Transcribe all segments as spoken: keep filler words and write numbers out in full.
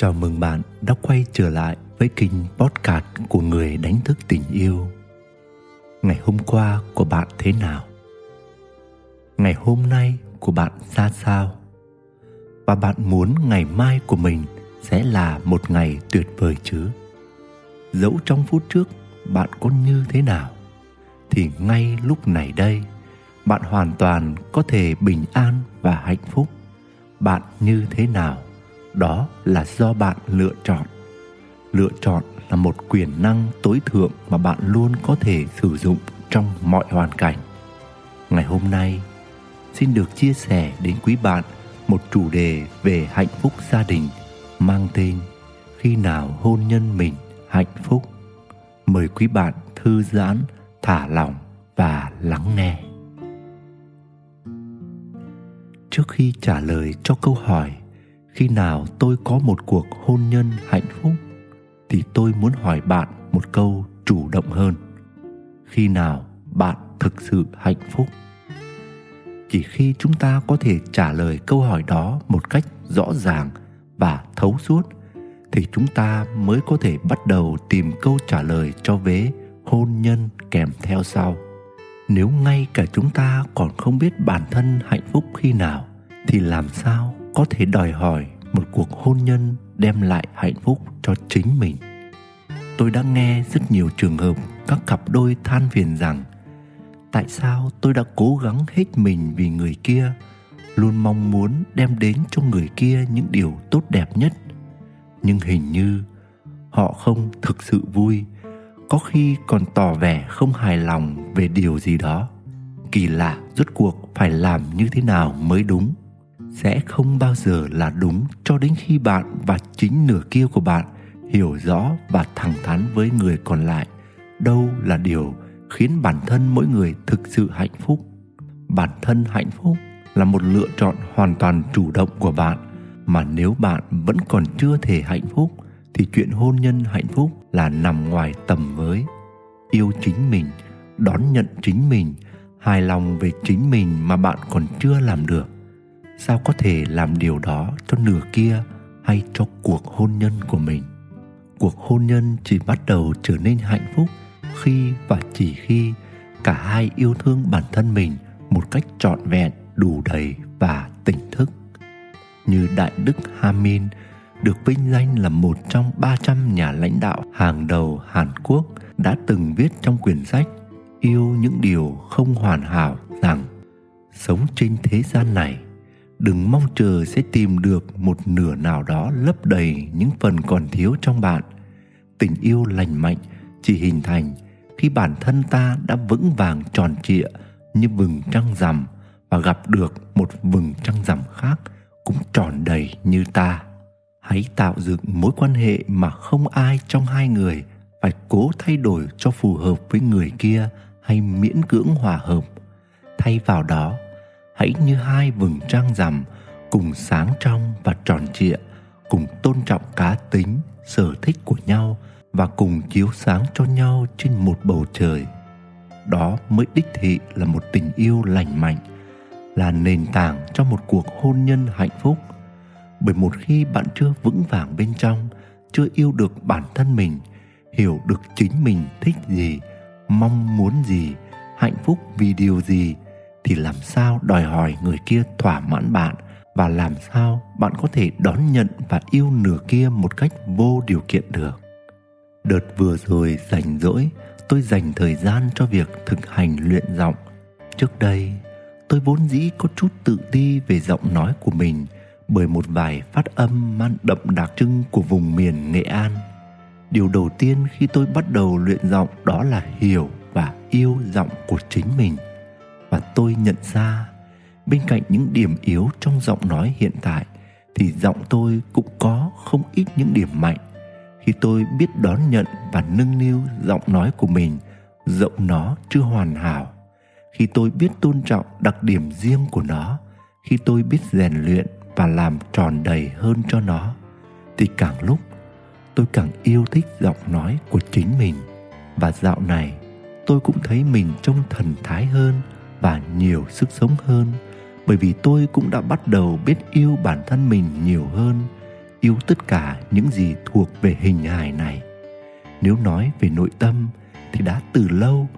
Chào mừng bạn đã quay trở lại với kênh podcast của Người Đánh Thức Tình Yêu. Ngày hôm qua của bạn thế nào? Ngày hôm nay của bạn ra sao? Và bạn muốn ngày mai của mình sẽ là một ngày tuyệt vời chứ? Dẫu trong phút trước bạn có như thế nào, thì ngay lúc này đây, bạn hoàn toàn có thể bình an và hạnh phúc. Bạn như thế nào, đó là do bạn lựa chọn. Lựa chọn là một quyền năng tối thượng mà bạn luôn có thể sử dụng trong mọi hoàn cảnh. Ngày hôm nay, xin được chia sẻ đến quý bạn một chủ đề về hạnh phúc gia đình mang tên Khi nào hôn nhân mình hạnh phúc. Mời quý bạn thư giãn, thả lỏng và lắng nghe. Trước khi trả lời cho câu hỏi khi nào tôi có một cuộc hôn nhân hạnh phúc, thì tôi muốn hỏi bạn một câu chủ động hơn. Khi nào bạn thực sự hạnh phúc? Chỉ khi chúng ta có thể trả lời câu hỏi đó một cách rõ ràng và thấu suốt, thì chúng ta mới có thể bắt đầu tìm câu trả lời cho vế hôn nhân kèm theo sau. Nếu ngay cả chúng ta còn không biết bản thân hạnh phúc khi nào, thì làm sao có thể đòi hỏi một cuộc hôn nhân đem lại hạnh phúc cho chính mình? Tôi đã nghe rất nhiều trường hợp các cặp đôi than phiền rằng tại sao tôi đã cố gắng hết mình vì người kia, luôn mong muốn đem đến cho người kia những điều tốt đẹp nhất, nhưng hình như họ không thực sự vui, có khi còn tỏ vẻ không hài lòng về điều gì đó. Kỳ lạ, rốt cuộc phải làm như thế nào mới đúng? Sẽ không bao giờ là đúng cho đến khi bạn và chính nửa kia của bạn hiểu rõ và thẳng thắn với người còn lại đâu là điều khiến bản thân mỗi người thực sự hạnh phúc. Bản thân hạnh phúc là một lựa chọn hoàn toàn chủ động của bạn, mà nếu bạn vẫn còn chưa thể hạnh phúc thì chuyện hôn nhân hạnh phúc là nằm ngoài tầm với. Yêu chính mình, đón nhận chính mình, hài lòng về chính mình mà bạn còn chưa làm được, sao có thể làm điều đó cho nửa kia hay cho cuộc hôn nhân của mình? Cuộc hôn nhân chỉ bắt đầu trở nên hạnh phúc khi và chỉ khi cả hai yêu thương bản thân mình một cách trọn vẹn, đủ đầy và tỉnh thức. Như Đại Đức Hà Minh, được vinh danh là một trong ba trăm nhà lãnh đạo hàng đầu Hàn Quốc, đã từng viết trong quyển sách Yêu Những Điều Không Hoàn Hảo rằng: sống trên thế gian này, đừng mong chờ sẽ tìm được một nửa nào đó lấp đầy những phần còn thiếu trong bạn. Tình yêu lành mạnh chỉ hình thành khi bản thân ta đã vững vàng tròn trịa như vầng trăng rằm, và gặp được một vầng trăng rằm khác cũng tròn đầy như ta. Hãy tạo dựng mối quan hệ mà không ai trong hai người phải cố thay đổi cho phù hợp với người kia hay miễn cưỡng hòa hợp. Thay vào đó, hãy như hai vầng trăng rằm, cùng sáng trong và tròn trịa, cùng tôn trọng cá tính, sở thích của nhau và cùng chiếu sáng cho nhau trên một bầu trời. Đó mới đích thị là một tình yêu lành mạnh, là nền tảng cho một cuộc hôn nhân hạnh phúc. Bởi một khi bạn chưa vững vàng bên trong, chưa yêu được bản thân mình, hiểu được chính mình thích gì, mong muốn gì, hạnh phúc vì điều gì, thì làm sao đòi hỏi người kia thỏa mãn bạn, và làm sao bạn có thể đón nhận và yêu nửa kia một cách vô điều kiện được. Đợt vừa rồi rảnh rỗi, tôi dành thời gian cho việc thực hành luyện giọng. Trước đây, tôi vốn dĩ có chút tự ti về giọng nói của mình bởi một vài phát âm mang đậm đặc trưng của vùng miền Nghệ An. Điều đầu tiên khi tôi bắt đầu luyện giọng đó là hiểu và yêu giọng của chính mình. Và tôi nhận ra, bên cạnh những điểm yếu trong giọng nói hiện tại, thì giọng tôi cũng có không ít những điểm mạnh. Khi tôi biết đón nhận và nâng niu giọng nói của mình, dẫu nó chưa hoàn hảo, khi tôi biết tôn trọng đặc điểm riêng của nó, khi tôi biết rèn luyện và làm tròn đầy hơn cho nó, thì càng lúc tôi càng yêu thích giọng nói của chính mình. Và dạo này, tôi cũng thấy mình trông thần thái hơn và nhiều sức sống hơn, bởi vì tôi cũng đã bắt đầu biết yêu bản thân mình nhiều hơn, yêu tất cả những gì thuộc về hình hài này. Nếu nói về nội tâm thì đã từ lâu,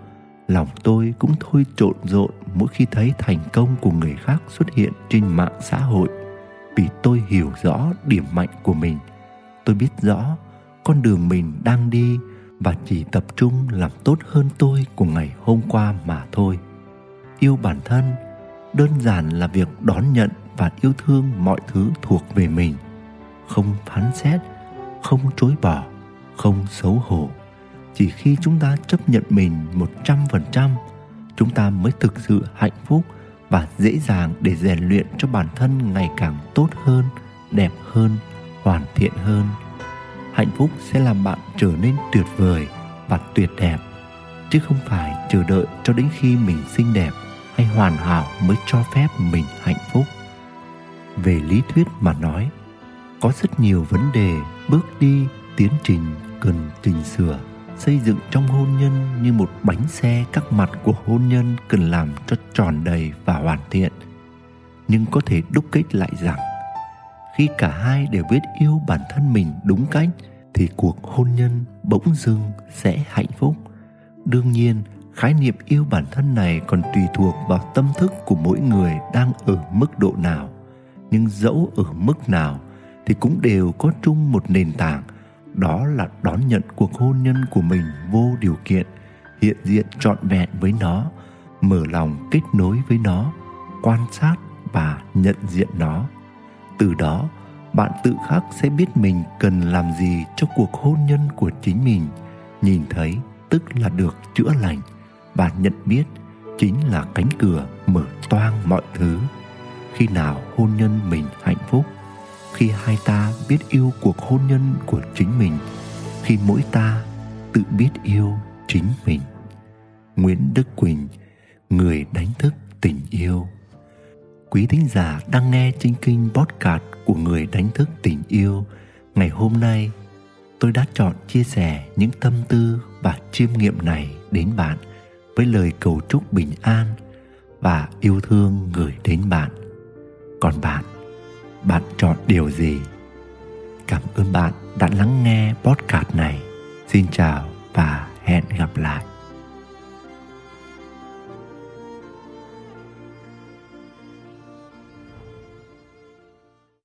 lòng tôi cũng thôi trộn rộn mỗi khi thấy thành công của người khác xuất hiện trên mạng xã hội, vì tôi hiểu rõ điểm mạnh của mình. Tôi biết rõ con đường mình đang đi và chỉ tập trung làm tốt hơn tôi của ngày hôm qua mà thôi. Yêu bản thân đơn giản là việc đón nhận và yêu thương mọi thứ thuộc về mình, không phán xét, không chối bỏ, không xấu hổ. Chỉ khi chúng ta chấp nhận mình một trăm phần trăm, chúng ta mới thực sự hạnh phúc và dễ dàng để rèn luyện cho bản thân ngày càng tốt hơn, đẹp hơn, hoàn thiện hơn. Hạnh phúc sẽ làm bạn trở nên tuyệt vời và tuyệt đẹp, chứ không phải chờ đợi cho đến khi mình xinh đẹp hay hoàn hảo mới cho phép mình hạnh phúc. Về lý thuyết mà nói, có rất nhiều vấn đề, bước đi, tiến trình cần chỉnh sửa, xây dựng trong hôn nhân như một bánh xe các mặt của hôn nhân cần làm cho tròn đầy và hoàn thiện. Nhưng có thể đúc kết lại rằng, khi cả hai đều biết yêu bản thân mình đúng cách thì cuộc hôn nhân bỗng dưng sẽ hạnh phúc. Đương nhiên, khái niệm yêu bản thân này còn tùy thuộc vào tâm thức của mỗi người đang ở mức độ nào. Nhưng dẫu ở mức nào thì cũng đều có chung một nền tảng, đó là đón nhận cuộc hôn nhân của mình vô điều kiện, hiện diện trọn vẹn với nó, mở lòng kết nối với nó, quan sát và nhận diện nó. Từ đó, bạn tự khắc sẽ biết mình cần làm gì cho cuộc hôn nhân của chính mình. Nhìn thấy tức là được chữa lành, và nhận biết chính là cánh cửa mở toang mọi thứ. Khi nào hôn nhân mình hạnh phúc? Khi hai ta biết yêu cuộc hôn nhân của chính mình, khi mỗi ta tự biết yêu chính mình. Nguyễn Đức Quỳnh, người đánh thức tình yêu. Quý thính giả đang nghe trên kênh podcast của Người Đánh Thức Tình Yêu. Ngày hôm nay, tôi đã chọn chia sẻ những tâm tư và chiêm nghiệm này đến bạn với lời cầu chúc bình an và yêu thương gửi đến bạn. Còn bạn, bạn chọn điều gì? Cảm ơn bạn đã lắng nghe podcast này. Xin chào và hẹn gặp lại.